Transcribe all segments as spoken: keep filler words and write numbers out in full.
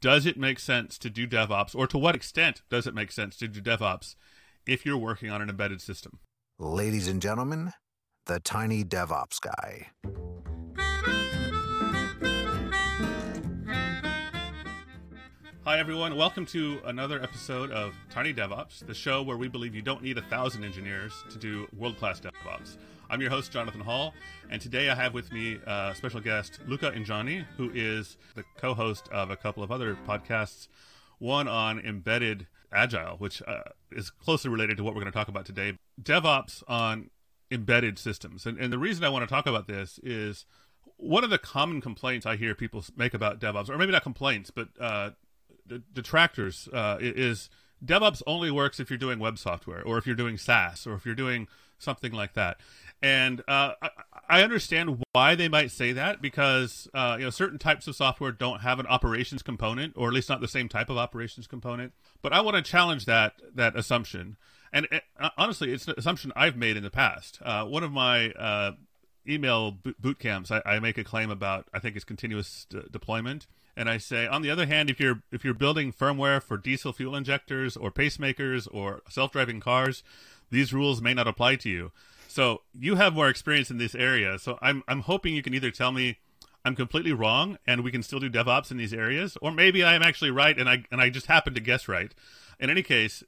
does it make sense to do DevOps, or to what extent does it make sense to do DevOps if you're working on an embedded system? Ladies and gentlemen, the Tiny DevOps guy. Hi, everyone. Welcome to another episode of Tiny DevOps, the show where we believe you don't need a thousand engineers to do world-class DevOps. I'm your host, Jonathan Hall, and today I have with me a special guest, Luca Ingianni, who is the co-host of a couple of other podcasts, one on embedded Agile, which uh, is closely related to what we're going to talk about today, DevOps on embedded systems. And, and the reason I want to talk about this is one of the common complaints I hear people make about DevOps, or maybe not complaints, but uh detractors uh, is DevOps only works if you're doing web software, or if you're doing SaaS, or if you're doing something like that. And uh, I, I understand why they might say that, because uh, you know, certain types of software don't have an operations component, or at least not the same type of operations component. But I want to challenge that that assumption. And it, honestly, it's an assumption I've made in the past. Uh, one of my uh, email boot camps, I, I make a claim about, I think it's continuous d- deployment. And I say, on the other hand, if you're if you're building firmware for diesel fuel injectors or pacemakers or self-driving cars, these rules may not apply to you. So you have more experience in this area. So I'm I'm hoping you can either tell me I'm completely wrong and we can still do DevOps in these areas, or maybe I am actually right and I and I just happen to guess right. In any case,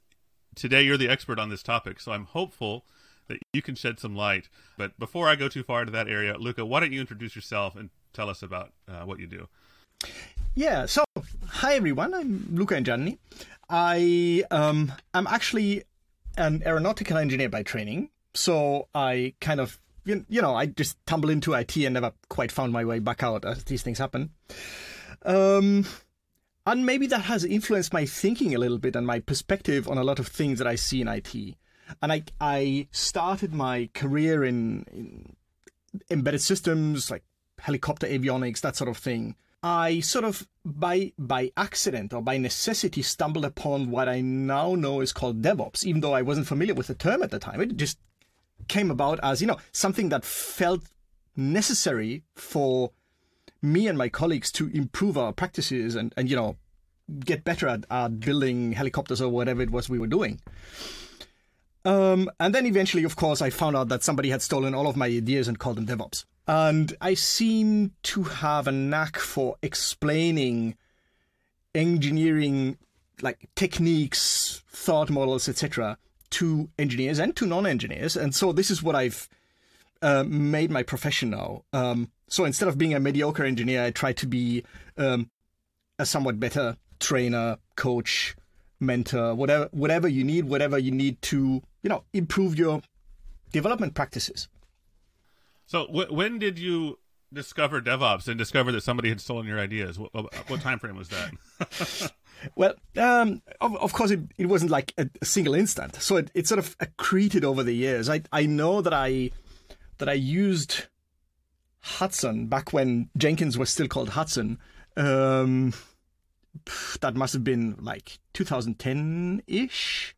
today you're the expert on this topic, so I'm hopeful that you can shed some light. But before I go too far into that area, Luca, why don't you introduce yourself and tell us about uh, what you do? Yeah, so hi everyone, I'm Luca Ingianni. I, um, I'm actually an aeronautical engineer by training, so I kind of, you know, I just tumbled into I T and never quite found my way back out as these things happen. Um, and maybe that has influenced my thinking a little bit and my perspective on a lot of things that I see in I T. And I, I started my career in, in embedded systems, like helicopter avionics, that sort of thing. I sort of, by by accident or by necessity, stumbled upon what I now know is called DevOps, even though I wasn't familiar with the term at the time. It just came about as, you know, something that felt necessary for me and my colleagues to improve our practices and, and you know, get better at, at building helicopters or whatever it was we were doing. Um, and then eventually, of course, I found out that somebody had stolen all of my ideas and called them DevOps. And I seem to have a knack for explaining engineering, like techniques, thought models, et cetera, to engineers and to non-engineers. And so this is what I've uh, made my profession now. Um, so instead of being a mediocre engineer, I try to be um, a somewhat better trainer, coach, mentor, whatever, whatever you need, whatever you need to, you know, improve your development practices. So w- when did you discover DevOps and discover that somebody had stolen your ideas? What, what time frame was that? Well, um, of, of course, it, it wasn't like a, a single instant. So it, it sort of accreted over the years. I I know that I that I used Hudson back when Jenkins was still called Hudson. Um, that must have been like twenty ten-ish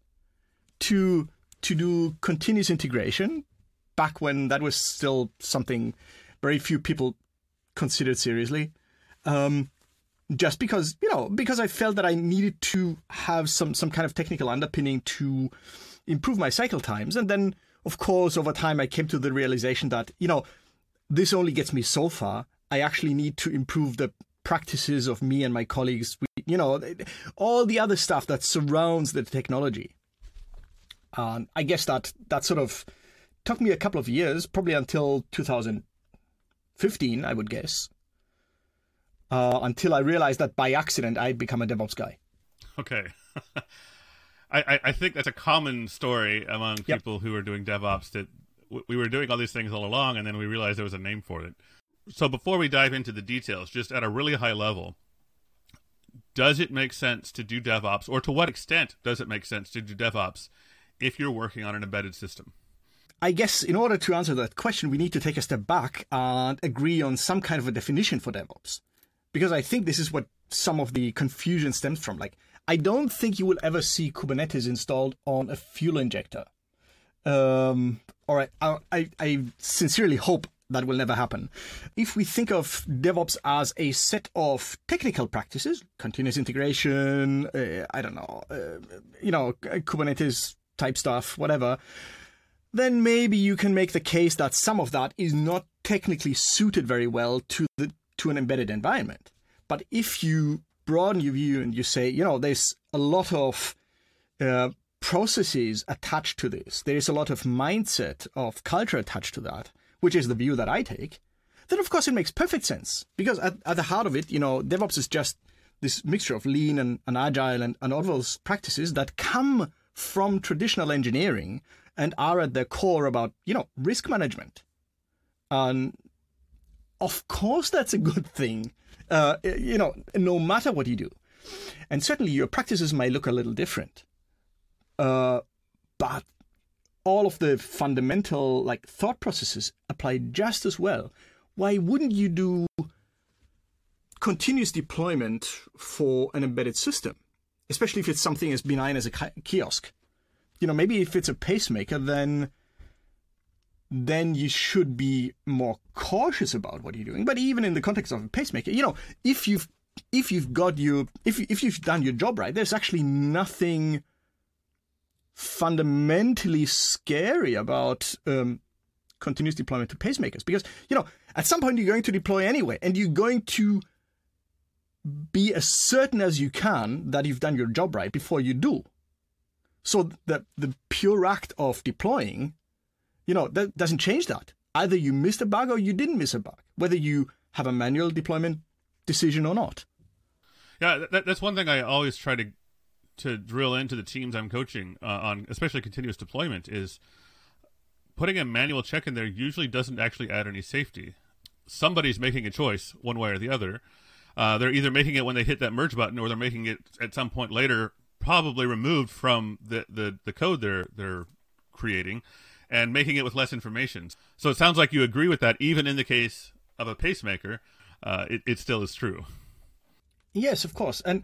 to to do continuous integration. Back when that was still something very few people considered seriously, um, just because, you know, because I felt that I needed to have some, some kind of technical underpinning to improve my cycle times. And then, of course, over time, I came to the realization that, you know, this only gets me so far. I actually need to improve the practices of me and my colleagues, with, you know, all the other stuff that surrounds the technology. Um, I guess that that sort of took me a couple of years, probably until two thousand fifteen, I would guess, uh, until I realized that by accident I'd become a DevOps guy. Okay. I, I think that's a common story among people yep. who are doing DevOps, that w- we were doing all these things all along, and then we realized there was a name for it. So before we dive into the details, just at a really high level, does it make sense to do DevOps, or to what extent does it make sense to do DevOps if you're working on an embedded system? I guess in order to answer that question, we need to take a step back and agree on some kind of a definition for DevOps, because I think this is what some of the confusion stems from. Like, I don't think you will ever see Kubernetes installed on a fuel injector. Um, or I, I, I sincerely hope That will never happen. If we think of DevOps as a set of technical practices, continuous integration, uh, I don't know, uh, you know, Kubernetes type stuff, whatever, then maybe you can make the case that some of that is not technically suited very well to the to an embedded environment. But if you broaden your view and you say, you know, there's a lot of uh, processes attached to this, there is a lot of mindset of culture attached to that, which is the view that I take, then of course it makes perfect sense. Because at, at the heart of it, you know, DevOps is just this mixture of lean and, and agile and, and agile practices that come from traditional engineering and are at their core about, you know, risk management. And of course that's a good thing, uh, you know, no matter what you do. And certainly your practices may look a little different. Uh, but all of the fundamental like thought processes apply just as well. Why wouldn't you do continuous deployment for an embedded system, especially if it's something as benign as a kiosk? You know, maybe if it's a pacemaker, then then you should be more cautious about what you're doing. But even in the context of a pacemaker, you know, if you've if you've got your if if you've done your job right, there's actually nothing fundamentally scary about um, continuous deployment to pacemakers, because, you know, at some point you're going to deploy anyway, and you're going to be as certain as you can that you've done your job right before you do. So the the pure act of deploying, you know, that doesn't change that. Either you missed a bug or you didn't miss a bug, whether you have a manual deployment decision or not. Yeah, that, that's one thing I always try to to drill into the teams I'm coaching uh, on, especially continuous deployment, is putting a manual check in there usually doesn't actually add any safety. Somebody's making a choice one way or the other. Uh, they're either making it when they hit that merge button, or they're making it at some point later, probably removed from the, the, the code they're they're creating and making it with less information. So it sounds like you agree with that. Even in the case of a pacemaker, uh, it, it still is true. Yes, of course. And,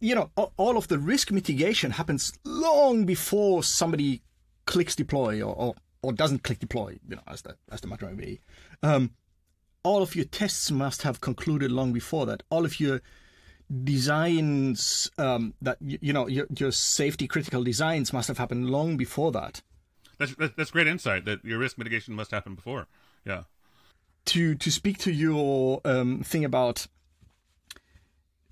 you know, all of the risk mitigation happens long before somebody clicks deploy or or, or doesn't click deploy, you know, as the, as the matter may be. Um, all of your tests must have concluded long before that. All of your designs, um, that, you know, your, your safety critical designs must have happened long before that. That's, that's great insight, that your risk mitigation must happen before. Yeah. To, to speak to your um, thing about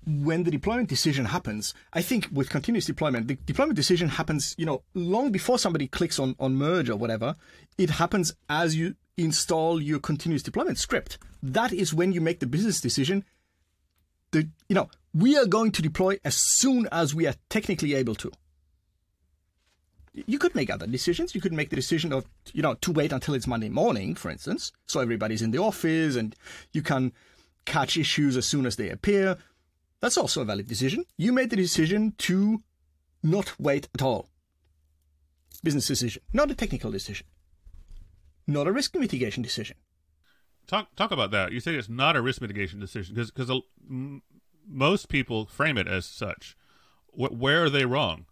when the deployment decision happens, I think with continuous deployment, the deployment decision happens, you know, long before somebody clicks on, on merge or whatever. It happens as you install your continuous deployment script. That is when you make the business decision. The, you know, we are going to deploy as soon as we are technically able to. You could make other decisions. You could make the decision of, you know, to wait until it's Monday morning, for instance, so everybody's in the office and you can catch issues as soon as they appear. That's also a valid decision. You made the decision to not wait at all. Business decision, not a technical decision, not a risk mitigation decision. Talk talk about that. You say it's not a risk mitigation decision because because m- most people frame it as such. W- where are they wrong?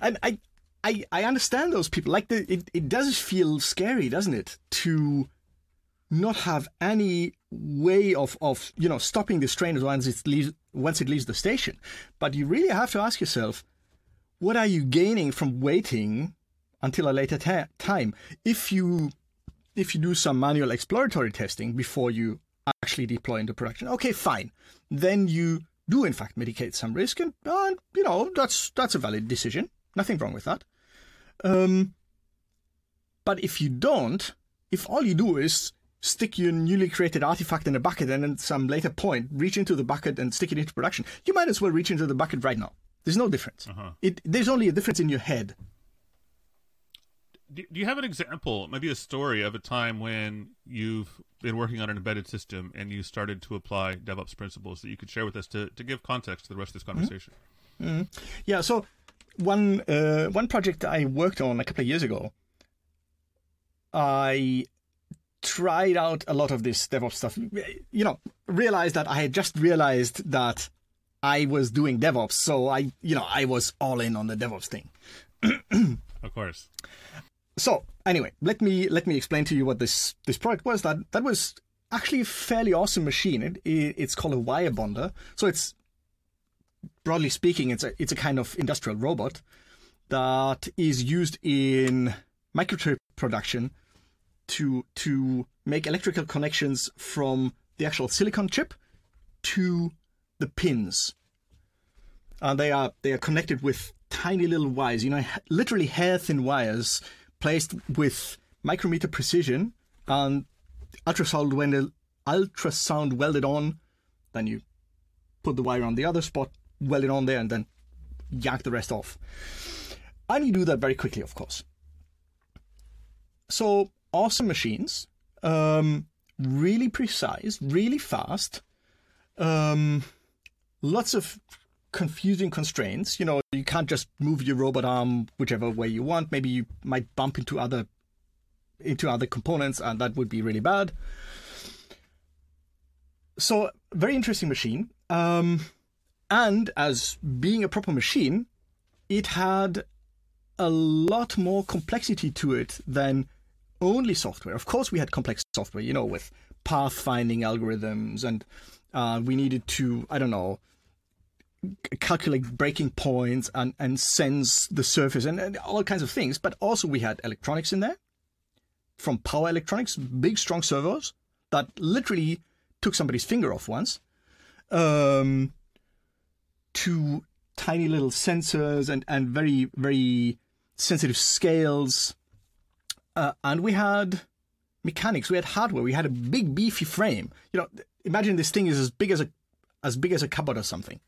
And I, I I understand those people. Like the, it it does feel scary, doesn't it, to not have any way of, of, you know, stopping this train once it leaves once it leaves the station. But you really have to ask yourself, what are you gaining from waiting until a later ta- time? If you if you do some manual exploratory testing before you actually deploy into production, okay, fine. Then you do in fact mitigate some risk, and uh, you know that's that's a valid decision. Nothing wrong with that. Um, but if you don't, if all you do is stick your newly created artifact in a bucket and at some later point reach into the bucket and stick it into production, you might as well reach into the bucket right now. There's no difference. Uh-huh. It, there's only a difference in your head. Do, do you have an example, maybe a story of a time when you've been working on an embedded system and you started to apply DevOps principles that you could share with us to, to give context to the rest of this conversation? Mm-hmm. Mm-hmm. Yeah, so one, uh, one project I worked on a couple of years ago, I tried out a lot of this DevOps stuff, you know, realized that I had just realized that I was doing DevOps. So I, you know, I was all in on the DevOps thing. Of course. So anyway, let me let me explain to you what this this product was. That that was actually a fairly awesome machine. It, it it's called a wire bonder. So it's, broadly speaking, it's a it's a kind of industrial robot that is used in microchip production to to make electrical connections from the actual silicon chip to the pins. And they are they are connected with tiny little wires, you know, literally hair-thin wires placed with micrometer precision and ultrasound welded, ultrasound welded on. Then you put the wire on the other spot, weld it on there, and then yank the rest off. And you do that very quickly, of course. So awesome machines, um, really precise, really fast, um, lots of confusing constraints. You know, you can't just move your robot arm whichever way you want. Maybe you might bump into other into other components, and that would be really bad. So very interesting machine. Um, and as being a proper machine, it had a lot more complexity to it than only software. Of course, we had complex software, you know, with pathfinding algorithms, and uh, we needed to, I don't know, calculate breaking points and, and sense the surface and, and all kinds of things. But also we had electronics in there, from power electronics, big, strong servos that literally took somebody's finger off once, um, to tiny little sensors and, and very, very sensitive scales. Uh, and we had mechanics, we had hardware, we had a big, beefy frame. You know, imagine this thing is as big as a, as big as a cupboard or something.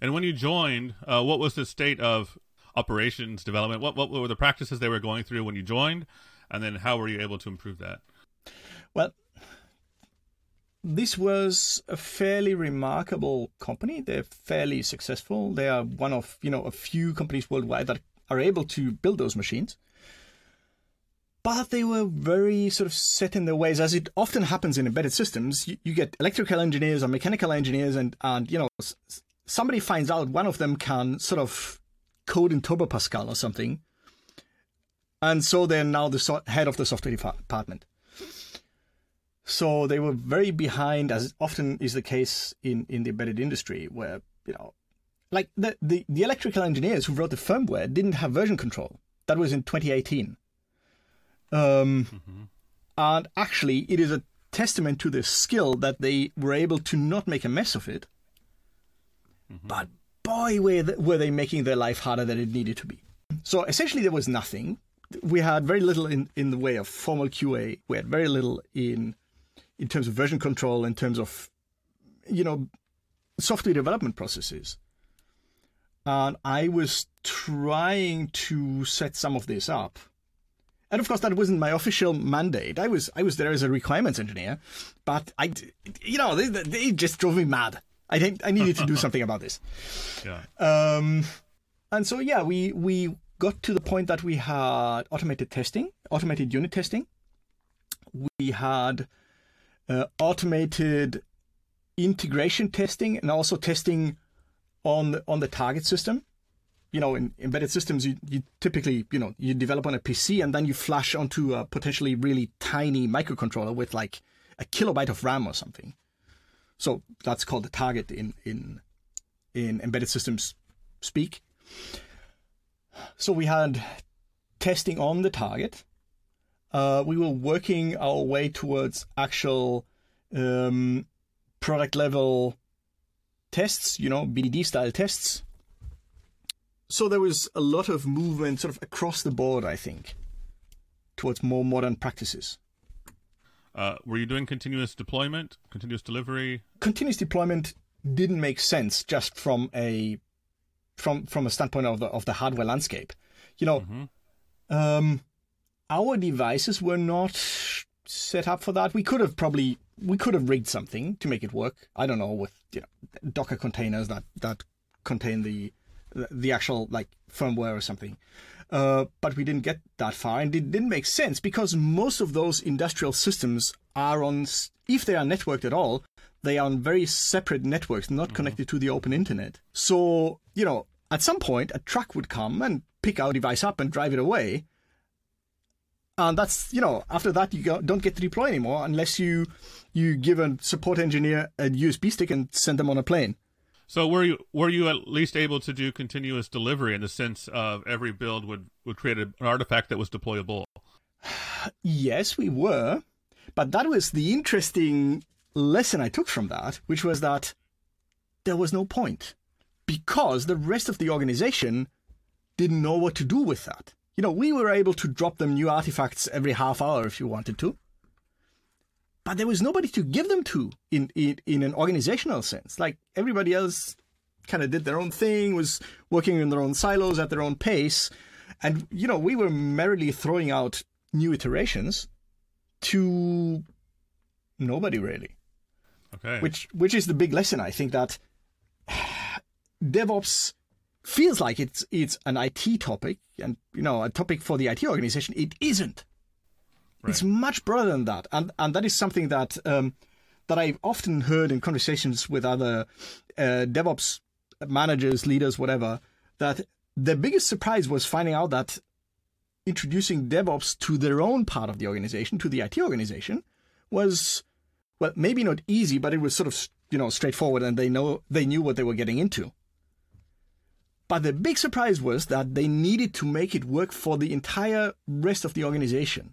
And when you joined, uh, what was the state of operations development? What what were the practices they were going through when you joined? And then how were you able to improve that? Well, this was a fairly remarkable company. They're fairly successful. They are one of, you know, a few companies worldwide that are able to build those machines. But they were very sort of set in their ways, as it often happens in embedded systems. You, you get electrical engineers or mechanical engineers, and, and you know, s- somebody finds out one of them can sort of code in Turbo Pascal or something. And so they're now the so- head of the software department. So they were very behind, as often is the case in, in the embedded industry, where, you know, like the, the, the electrical engineers who wrote the firmware didn't have version control. That was in twenty eighteen. Um, mm-hmm. And actually, it is a testament to their skill that they were able to not make a mess of it. Mm-hmm. But boy, were they, were they making their life harder than it needed to be. So essentially, there was nothing. We had very little in, in the way of formal Q A. We had very little in in terms of version control, in terms of, you know, software development processes. And I was trying to set some of this up. And of course, that wasn't my official mandate. I was I was there as a requirements engineer, but I, you know, they, they just drove me mad. I think I needed to do something about this. Yeah. Um, and so, yeah, we, we got to the point that we had automated testing, automated unit testing. We had uh, automated integration testing, and also testing on the, on the target system. You know, in embedded systems, you, you typically, you know, you develop on a P C and then you flash onto a potentially really tiny microcontroller with like a kilobyte of RAM or something. So that's called the target in, in in embedded systems speak. So we had testing on the target. Uh, we were working our way towards actual um, product level tests, you know, B D D style tests. So there was a lot of movement sort of across the board, I think, towards more modern practices. Uh, were you doing continuous deployment, continuous delivery? Continuous deployment didn't make sense just from a from from a standpoint of the of the hardware landscape. You know, mm-hmm. um, our devices were not set up for that. We could have probably we could have rigged something to make it work. I don't know, with, you know, Docker containers that that contain the the actual like firmware or something. Uh, but we didn't get that far, and it didn't make sense because most of those industrial systems are on, if they are networked at all, they are on very separate networks, not mm-hmm. connected to the open internet. So, you know, at some point a truck would come and pick our device up and drive it away. And that's, you know, after that, you go, don't get to deploy anymore unless you you give a support engineer a U S B stick and send them on a plane. So were you were you at least able to do continuous delivery in the sense of every build would, would create an artifact that was deployable? Yes, we were. But that was the interesting lesson I took from that, which was that there was no point because the rest of the organization didn't know what to do with that. You know, we were able to drop them new artifacts every half hour if you wanted to. But there was nobody to give them to in, in, in an organizational sense. Like everybody else kind of did their own thing, was working in their own silos at their own pace. And, you know, we were merrily throwing out new iterations to nobody really. Okay. Which, which is the big lesson, I think, that DevOps feels like it's it's an I T topic and, you know, a topic for the I T organization. It isn't. Right. It's much broader than that. And and that is something that um, that I've often heard in conversations with other uh, DevOps managers, leaders, whatever, that their biggest surprise was finding out that introducing DevOps to their own part of the organization, to the I T organization, was, well, maybe not easy, but it was sort of, you know, straightforward and they know they knew what they were getting into. But the big surprise was that they needed to make it work for the entire rest of the organization.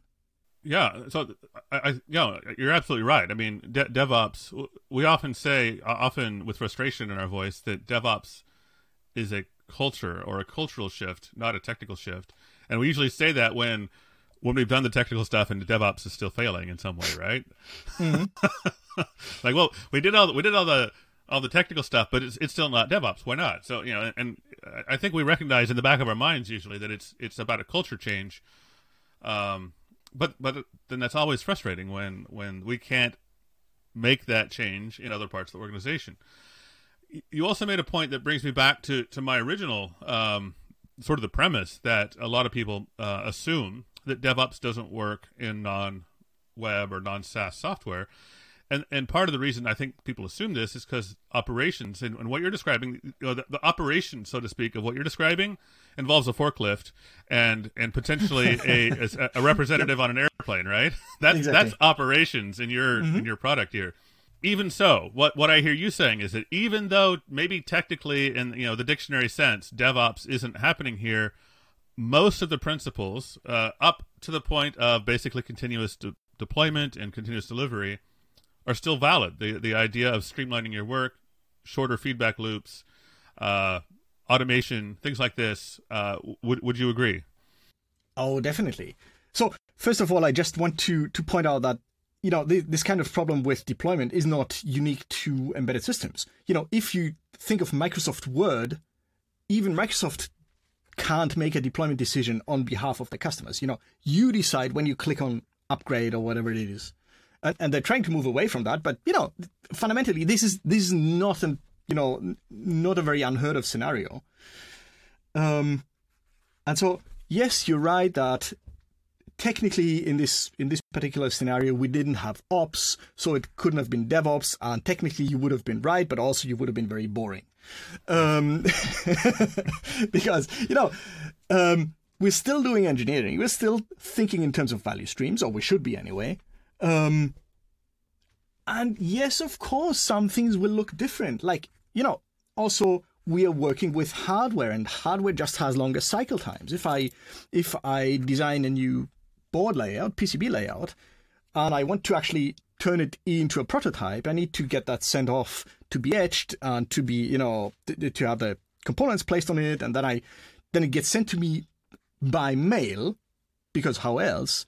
Yeah, so I, I, you know, you're absolutely right. I mean, de- DevOps, we often say, often with frustration in our voice, that DevOps is a culture or a cultural shift, not a technical shift. And we usually say that when when we've done the technical stuff and the DevOps is still failing in some way, right? Mm-hmm. Like, well, we did all we did all the all the technical stuff, but it's it's still not DevOps. Why not? So, you know, and I think we recognize in the back of our minds usually that it's it's about a culture change. Um, but but then that's always frustrating when when we can't make that change in other parts of the organization. You also made a point that brings me back to to my original um sort of the premise that a lot of people uh, assume that DevOps doesn't work in non-web or non-SaaS software. And and part of the reason I think people assume this is because operations and, and what you're describing, you know, the, the operation, so to speak, of what you're describing involves a forklift and and potentially a, a, a representative yep. on an airplane, right? That's exactly. That's operations in your mm-hmm. in your product here. Even so, what, what I hear you saying is that even though maybe technically in, you know, the dictionary sense, DevOps isn't happening here, most of the principles uh, up to the point of basically continuous de- deployment and continuous delivery are still valid. The the idea of streamlining your work, shorter feedback loops, uh, automation, things like this, uh, would would you agree? Oh, definitely. So first of all, I just want to, to point out that, you know, this kind of problem with deployment is not unique to embedded systems. You know, if you think of Microsoft Word, even Microsoft can't make a deployment decision on behalf of the customers. You know, you decide when you click on upgrade or whatever it is. And, and they're trying to move away from that. But, you know, fundamentally, this is this is not, an, you know, not a very unheard of scenario. Um, and so, yes, you're right that technically, in this in this particular scenario, we didn't have ops, so it couldn't have been DevOps. And technically, you would have been right, but also you would have been very boring, um, because you know um, we're still doing engineering. We're still thinking in terms of value streams, or we should be anyway. Um, and yes, of course, some things will look different. Like, you know, also we are working with hardware, and hardware just has longer cycle times. If I if I design a new board layout, P C B layout, and I want to actually turn it into a prototype, I need to get that sent off to be etched and to be, you know, th- to have the components placed on it. And then I, then it gets sent to me by mail because how else?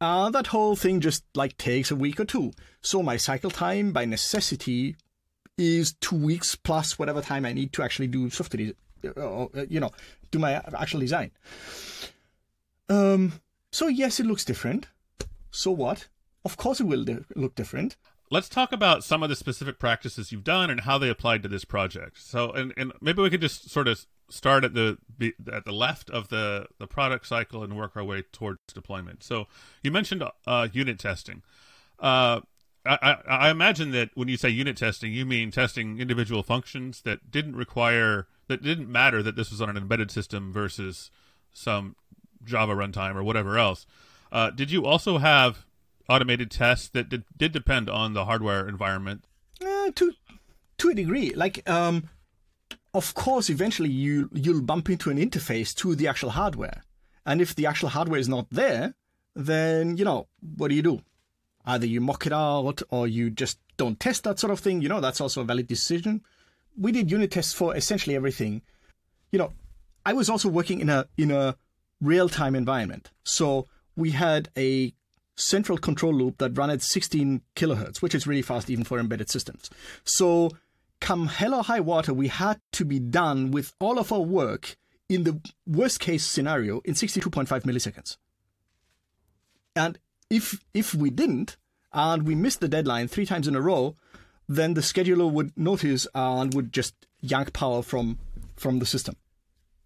Uh, that whole thing just like takes a week or two. So my cycle time by necessity is two weeks plus whatever time I need to actually do software, you know, do my actual design. Um, So, yes, it looks different. So what? Of course it will di- look different. Let's talk about some of the specific practices you've done and how they applied to this project. So, and, and maybe we could just sort of start at the at the left of the, the product cycle and work our way towards deployment. So you mentioned uh, unit testing. Uh, I, I, I imagine that when you say unit testing, you mean testing individual functions that didn't require, that didn't matter that this was on an embedded system versus some Java runtime or whatever else. Uh, did you also have automated tests that did, did depend on the hardware environment? Uh, to to a degree, like um, of course, eventually you you'll bump into an interface to the actual hardware, and if the actual hardware is not there, then you know what do you do? Either you mock it out or you just don't test that sort of thing. You know, that's also a valid decision. We did unit tests for essentially everything. You know, I was also working in a in a real-time environment. So we had a central control loop that ran at sixteen kilohertz, which is really fast even for embedded systems. So come hell or high water, we had to be done with all of our work in the worst-case scenario in sixty-two point five milliseconds. And If if we didn't, and we missed the deadline three times in a row, then the scheduler would notice and would just yank power from from the system.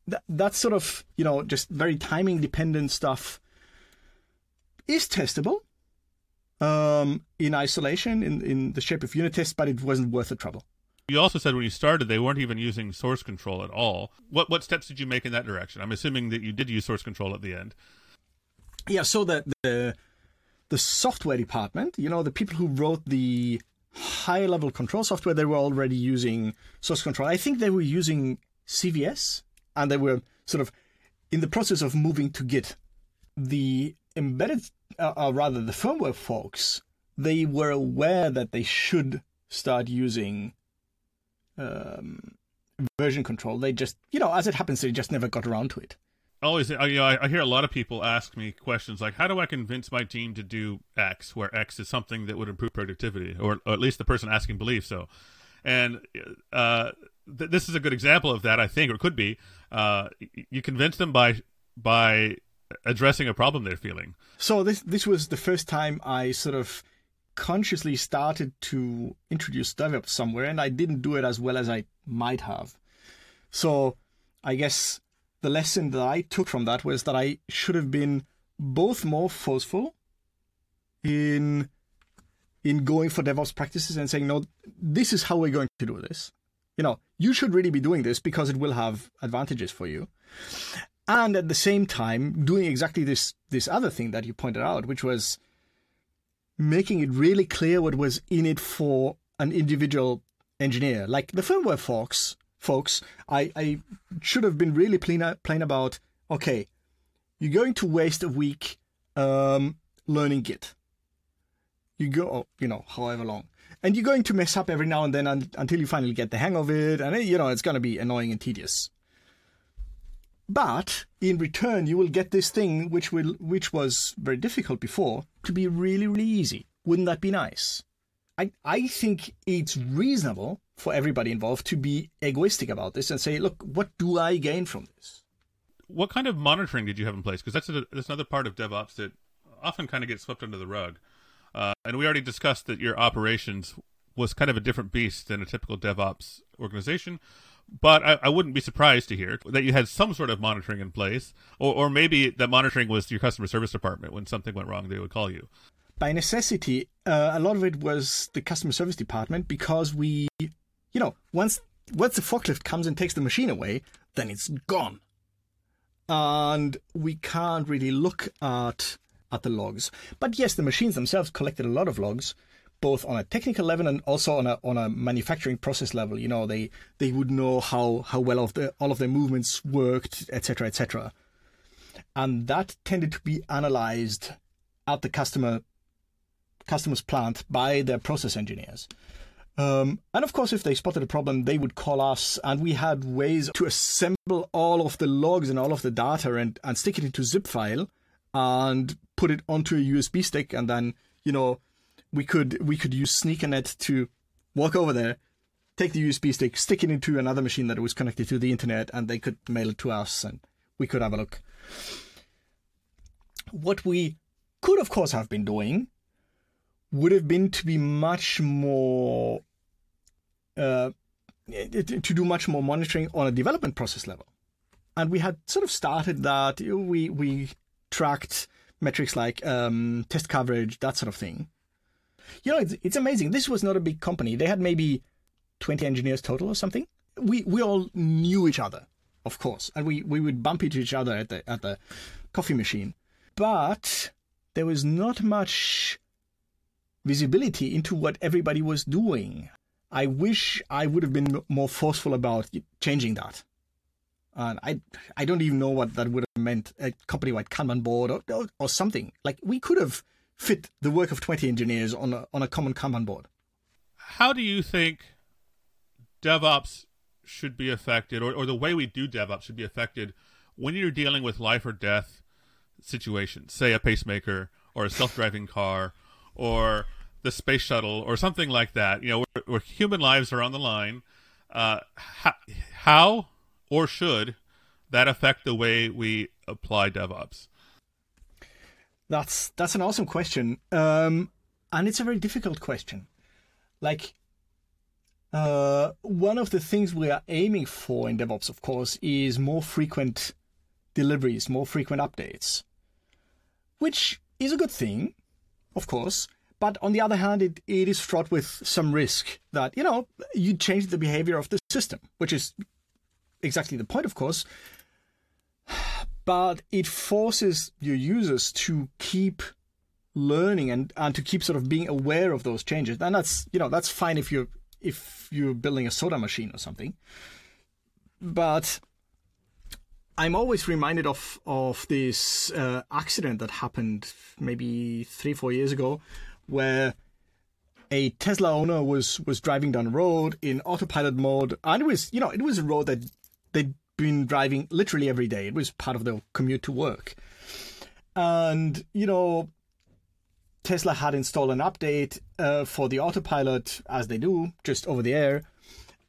That, that sort of, you know, just very timing-dependent stuff is testable um, in isolation, in, in the shape of unit tests, but it wasn't worth the trouble. You also said when you started, they weren't even using source control at all. What what steps did you make in that direction? I'm assuming that you did use source control at the end. Yeah, so the... the The software department, you know, the people who wrote the high-level control software, they were already using source control. I think they were using C V S, and they were sort of in the process of moving to Git. The embedded, uh, or rather the firmware folks, they were aware that they should start using um, version control. They just, you know, as it happens, they just never got around to it. Always, you know, I hear a lot of people ask me questions like, how do I convince my team to do X, where X is something that would improve productivity, or, or at least the person asking believes so. And uh, th- this is a good example of that, I think, or could be. Uh, you convince them by by addressing a problem they're feeling. So this this was the first time I sort of consciously started to introduce DevOps somewhere, and I didn't do it as well as I might have. So I guess the lesson that I took from that was that I should have been both more forceful in in going for DevOps practices and saying, no, this is how we're going to do this. You know, you should really be doing this because it will have advantages for you. And at the same time, doing exactly this this other thing that you pointed out, which was making it really clear what was in it for an individual engineer. Like the firmware folks, Folks, I, I should have been really plain, plain about, okay, you're going to waste a week um, learning Git. You go, you know, however long. And you're going to mess up every now and then un- until you finally get the hang of it. And, you know, it's going to be annoying and tedious. But in return, you will get this thing, which will which was very difficult before, to be really, really easy. Wouldn't that be nice? I, I think it's reasonable for everybody involved to be egoistic about this and say, look, what do I gain from this? What kind of monitoring did you have in place? Because that's, a, that's another part of DevOps that often kind of gets swept under the rug. Uh, and we already discussed that your operations was kind of a different beast than a typical DevOps organization. But I, I wouldn't be surprised to hear that you had some sort of monitoring in place, or, or maybe that monitoring was your customer service department. When something went wrong, they would call you. By necessity, uh, a lot of it was the customer service department because we, you know, once once the forklift comes and takes the machine away, then it's gone. And we can't really look at at the logs. But yes, the machines themselves collected a lot of logs, both on a technical level and also on a on a manufacturing process level. You know, they they would know how, how well of the, all of their movements worked, et cetera, et cetera. And that tended to be analyzed at the customer customer's plant by their process engineers. Um, and of course, if they spotted a problem, they would call us, and we had ways to assemble all of the logs and all of the data and, and stick it into zip file and put it onto a U S B stick. And then, you know, we could we could use SneakerNet to walk over there, take the U S B stick, stick it into another machine that was connected to the internet, and they could mail it to us and we could have a look. What we could, of course, have been doing would have been to be much more, uh, to do much more monitoring on a development process level. And we had sort of started that. We we tracked metrics like um, test coverage, that sort of thing. You know, it's, it's amazing. This was not a big company. They had maybe twenty engineers total or something. We we all knew each other, of course. And we, we would bump into each other at the at the coffee machine. But there was not much visibility into what everybody was doing. I wish I would have been more forceful about changing that. And I I don't even know what that would have meant, a company-wide Kanban board or, or, or something. Like, we could have fit the work of twenty engineers on a, on a common Kanban board. How do you think DevOps should be affected, or, or the way we do DevOps should be affected when you're dealing with life or death situations, say a pacemaker or a self-driving car or the space shuttle or something like that, you know, where, where human lives are on the line? Uh, how... how Or should that affect the way we apply DevOps? That's that's an awesome question. Um, and it's a very difficult question. Like, uh, one of the things we are aiming for in DevOps, of course, is more frequent deliveries, more frequent updates, which is a good thing, of course. But on the other hand, it, it is fraught with some risk that, you know, you change the behavior of the system, which is exactly the point, of course, but it forces your users to keep learning and, and to keep sort of being aware of those changes. And that's, you know, that's fine if you're, if you're building a soda machine or something. But I'm always reminded of, of this uh, accident that happened maybe three, four years ago, where a Tesla owner was, was driving down a road in autopilot mode. And it was, you know, it was a road that they'd been driving literally every day. It was part of their commute to work. And, you know, Tesla had installed an update uh, for the autopilot, as they do, just over the air.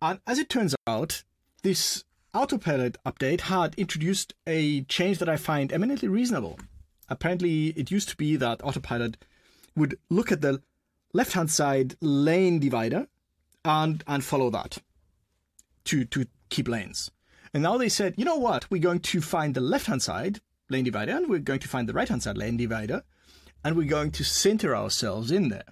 And as it turns out, this autopilot update had introduced a change that I find eminently reasonable. Apparently, it used to be that autopilot would look at the left-hand side lane divider and and follow that to to keep lanes. And now they said, you know what, we're going to find the left-hand side lane divider and we're going to find the right-hand side lane divider and we're going to center ourselves in there.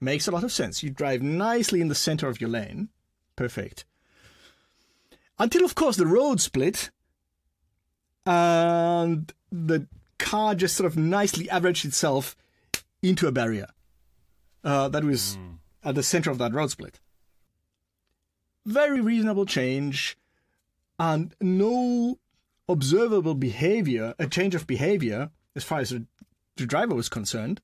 Makes a lot of sense. You drive nicely in the center of your lane. Perfect. Until, of course, the road split and the car just sort of nicely averaged itself into a barrier uh, that was mm. at the center of that road split. Very reasonable change. And no observable behavior, a change of behavior, as far as the driver was concerned,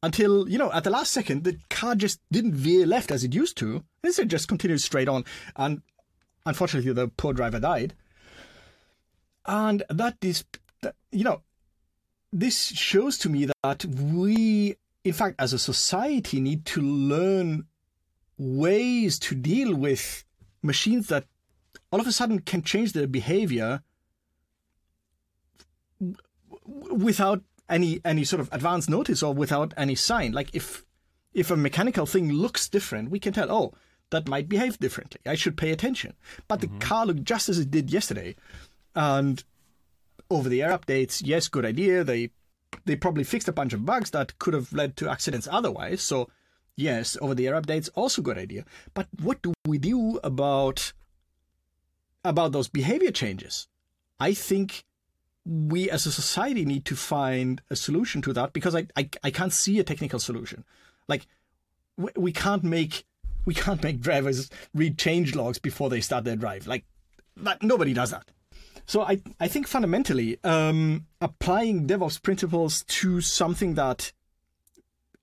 until, you know, at the last second, the car just didn't veer left as it used to. And so it just continued straight on. And unfortunately, the poor driver died. And that is, you know, this shows to me that we, in fact, as a society, need to learn ways to deal with machines that all of a sudden can change their behavior without any any sort of advance notice or without any sign. Like, if if a mechanical thing looks different, we can tell, oh, that might behave differently. I should pay attention. But mm-hmm. the car looked just as it did yesterday. And over-the-air updates, yes, good idea. They they probably fixed a bunch of bugs that could have led to accidents otherwise. So, yes, over-the-air updates, also good idea. But what do we do about... about those behavior changes? I think we as a society need to find a solution to that, because I, I, I can't see a technical solution. Like, we, we can't make we can't make drivers read change logs before they start their drive. Like, that, nobody does that. So I, I think fundamentally, um, applying DevOps principles to something that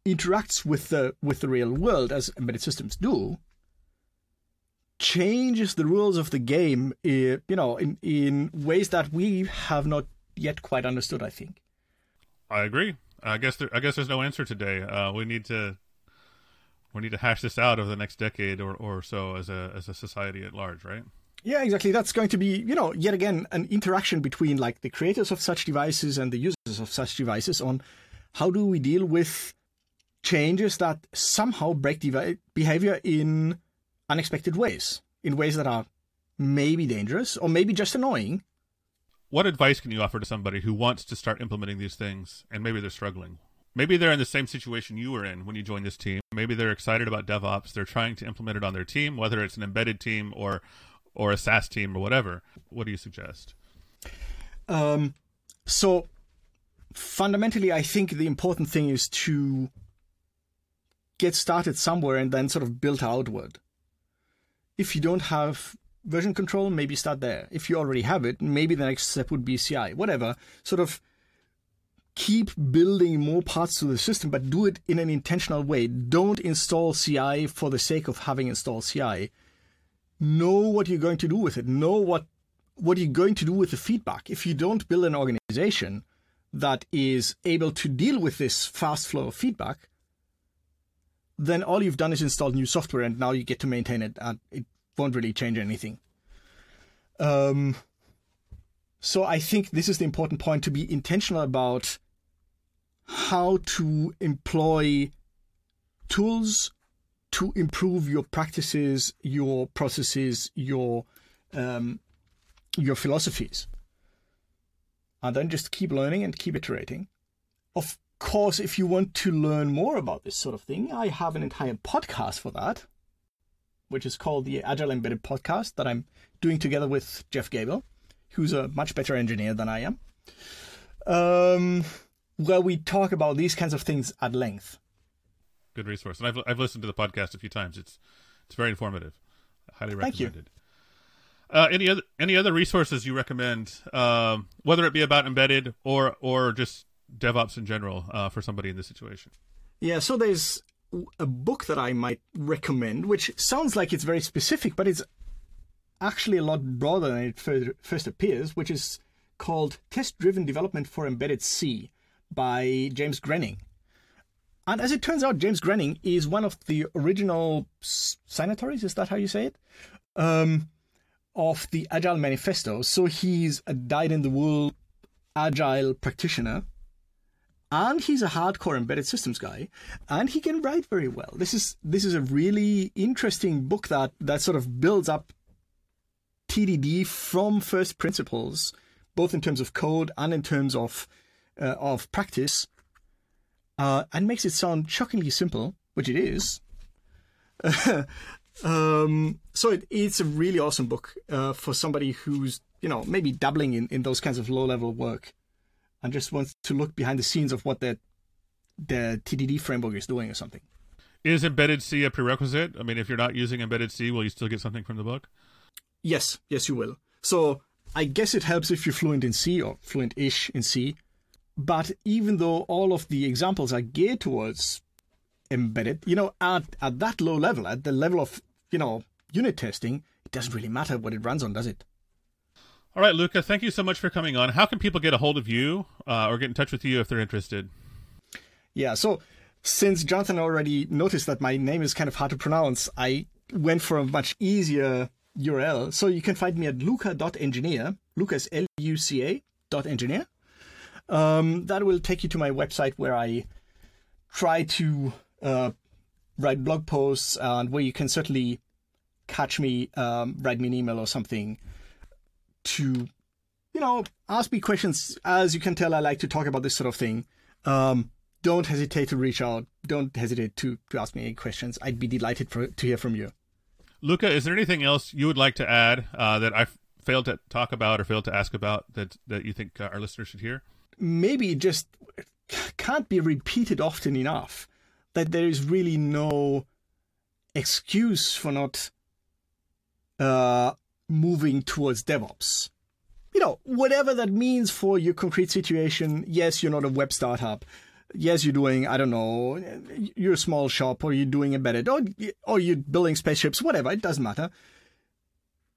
interacts with the with the real world, as embedded systems do, changes the rules of the game, you know, in, in ways that we have not yet quite understood, I think. I agree. I guess there, I guess there's no answer today. Uh, we need to we need to hash this out over the next decade or, or so as a as a society at large, right? Yeah, exactly. That's going to be, you know, yet again, an interaction between like the creators of such devices and the users of such devices on how do we deal with changes that somehow break devi- behavior in unexpected ways, in ways that are maybe dangerous or maybe just annoying. What advice can you offer to somebody who wants to start implementing these things and maybe they're struggling? Maybe they're in the same situation you were in when you joined this team. Maybe they're excited about DevOps. They're trying to implement it on their team, whether it's an embedded team or or a SaaS team or whatever. What do you suggest? Um, so fundamentally, I think the important thing is to get started somewhere and then sort of build outward. If you don't have version control, maybe start there. If you already have it, maybe the next step would be C I, whatever. Sort of keep building more parts to the system, but do it in an intentional way. Don't install C I for the sake of having installed C I. Know what you're going to do with it. Know what, what you're going to do with the feedback. If you don't build an organization that is able to deal with this fast flow of feedback, then all you've done is install new software and now you get to maintain it and it won't really change anything. Um, so I think this is the important point, to be intentional about how to employ tools to improve your practices, your processes, your um, your philosophies. And then just keep learning and keep iterating. Of course, if you want to learn more about this sort of thing, I have an entire podcast for that, which is called the Agile Embedded Podcast, that I'm doing together with Jeff Gable, who's a much better engineer than I am, um, where we talk about these kinds of things at length. Good resource. And I've I've listened to the podcast a few times. It's it's very informative. Highly recommended. Uh, any other any other resources you recommend, um, whether it be about embedded or or just DevOps in general, uh, for somebody in this situation? Yeah, so there's a book that I might recommend, which sounds like it's very specific, but it's actually a lot broader than it first appears, which is called Test-Driven Development for Embedded C by James Grenning. And as it turns out, James Grenning is one of the original signatories, is that how you say it? Um, of the Agile Manifesto. So he's a dyed-in-the-wool Agile practitioner, and he's a hardcore embedded systems guy, and he can write very well. This is this is a really interesting book that, that sort of builds up T D D from first principles, both in terms of code and in terms of uh, of practice, uh, and makes it sound shockingly simple, which it is. um, so it, it's a really awesome book uh, for somebody who's, you know, maybe dabbling in, in those kinds of low-level work, and just wants to look behind the scenes of what their, their T D D framework is doing or something. Is embedded C a prerequisite? I mean, if you're not using embedded C, will you still get something from the book? Yes. Yes, you will. So I guess it helps if you're fluent in C or fluent-ish in C. But even though all of the examples are geared towards embedded, you know, at, at that low level, at the level of, you know, unit testing, it doesn't really matter what it runs on, does it? All right, Luca, thank you so much for coming on. How can people get a hold of you uh, or get in touch with you if they're interested? Yeah, so since Jonathan already noticed that my name is kind of hard to pronounce, I went for a much easier U R L. So you can find me at luca dot engineer. Luca is L U C A dot engineer. Um, that will take you to my website where I try to uh, write blog posts, and where you can certainly catch me, um, write me an email or something, to, you know, ask me questions. As you can tell, I like to talk about this sort of thing. Um, don't hesitate to reach out. Don't hesitate to, to ask me any questions. I'd be delighted for, to hear from you. Luca, is there anything else you would like to add uh, that I failed to talk about or failed to ask about that, that you think uh, our listeners should hear? Maybe it just can't be repeated often enough that there is really no excuse for not... Uh, moving towards DevOps. You know, whatever that means for your concrete situation. Yes, you're not a web startup. Yes, you're doing, I don't know, you're a small shop, or you're doing embedded, or, or you're building spaceships, whatever, it doesn't matter.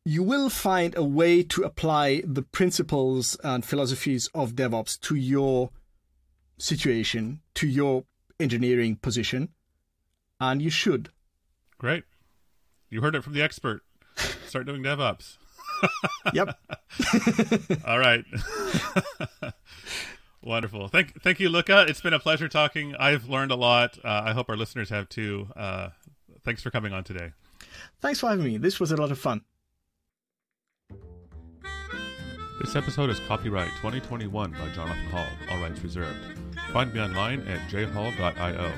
You will find a way to apply the principles and philosophies of DevOps to your situation, to your engineering position, and you should. Great. You heard it from the expert. Start doing DevOps. Yep. All right. Wonderful. Thank thank you, Luca. It's been a pleasure talking. I've learned a lot. Uh, I hope our listeners have too. Uh, thanks for coming on today. Thanks for having me. This was a lot of fun. This episode is copyright twenty twenty-one by Jonathan Hall. All rights reserved. Find me online at j hall dot io.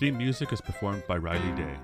Theme music is performed by Riley Day.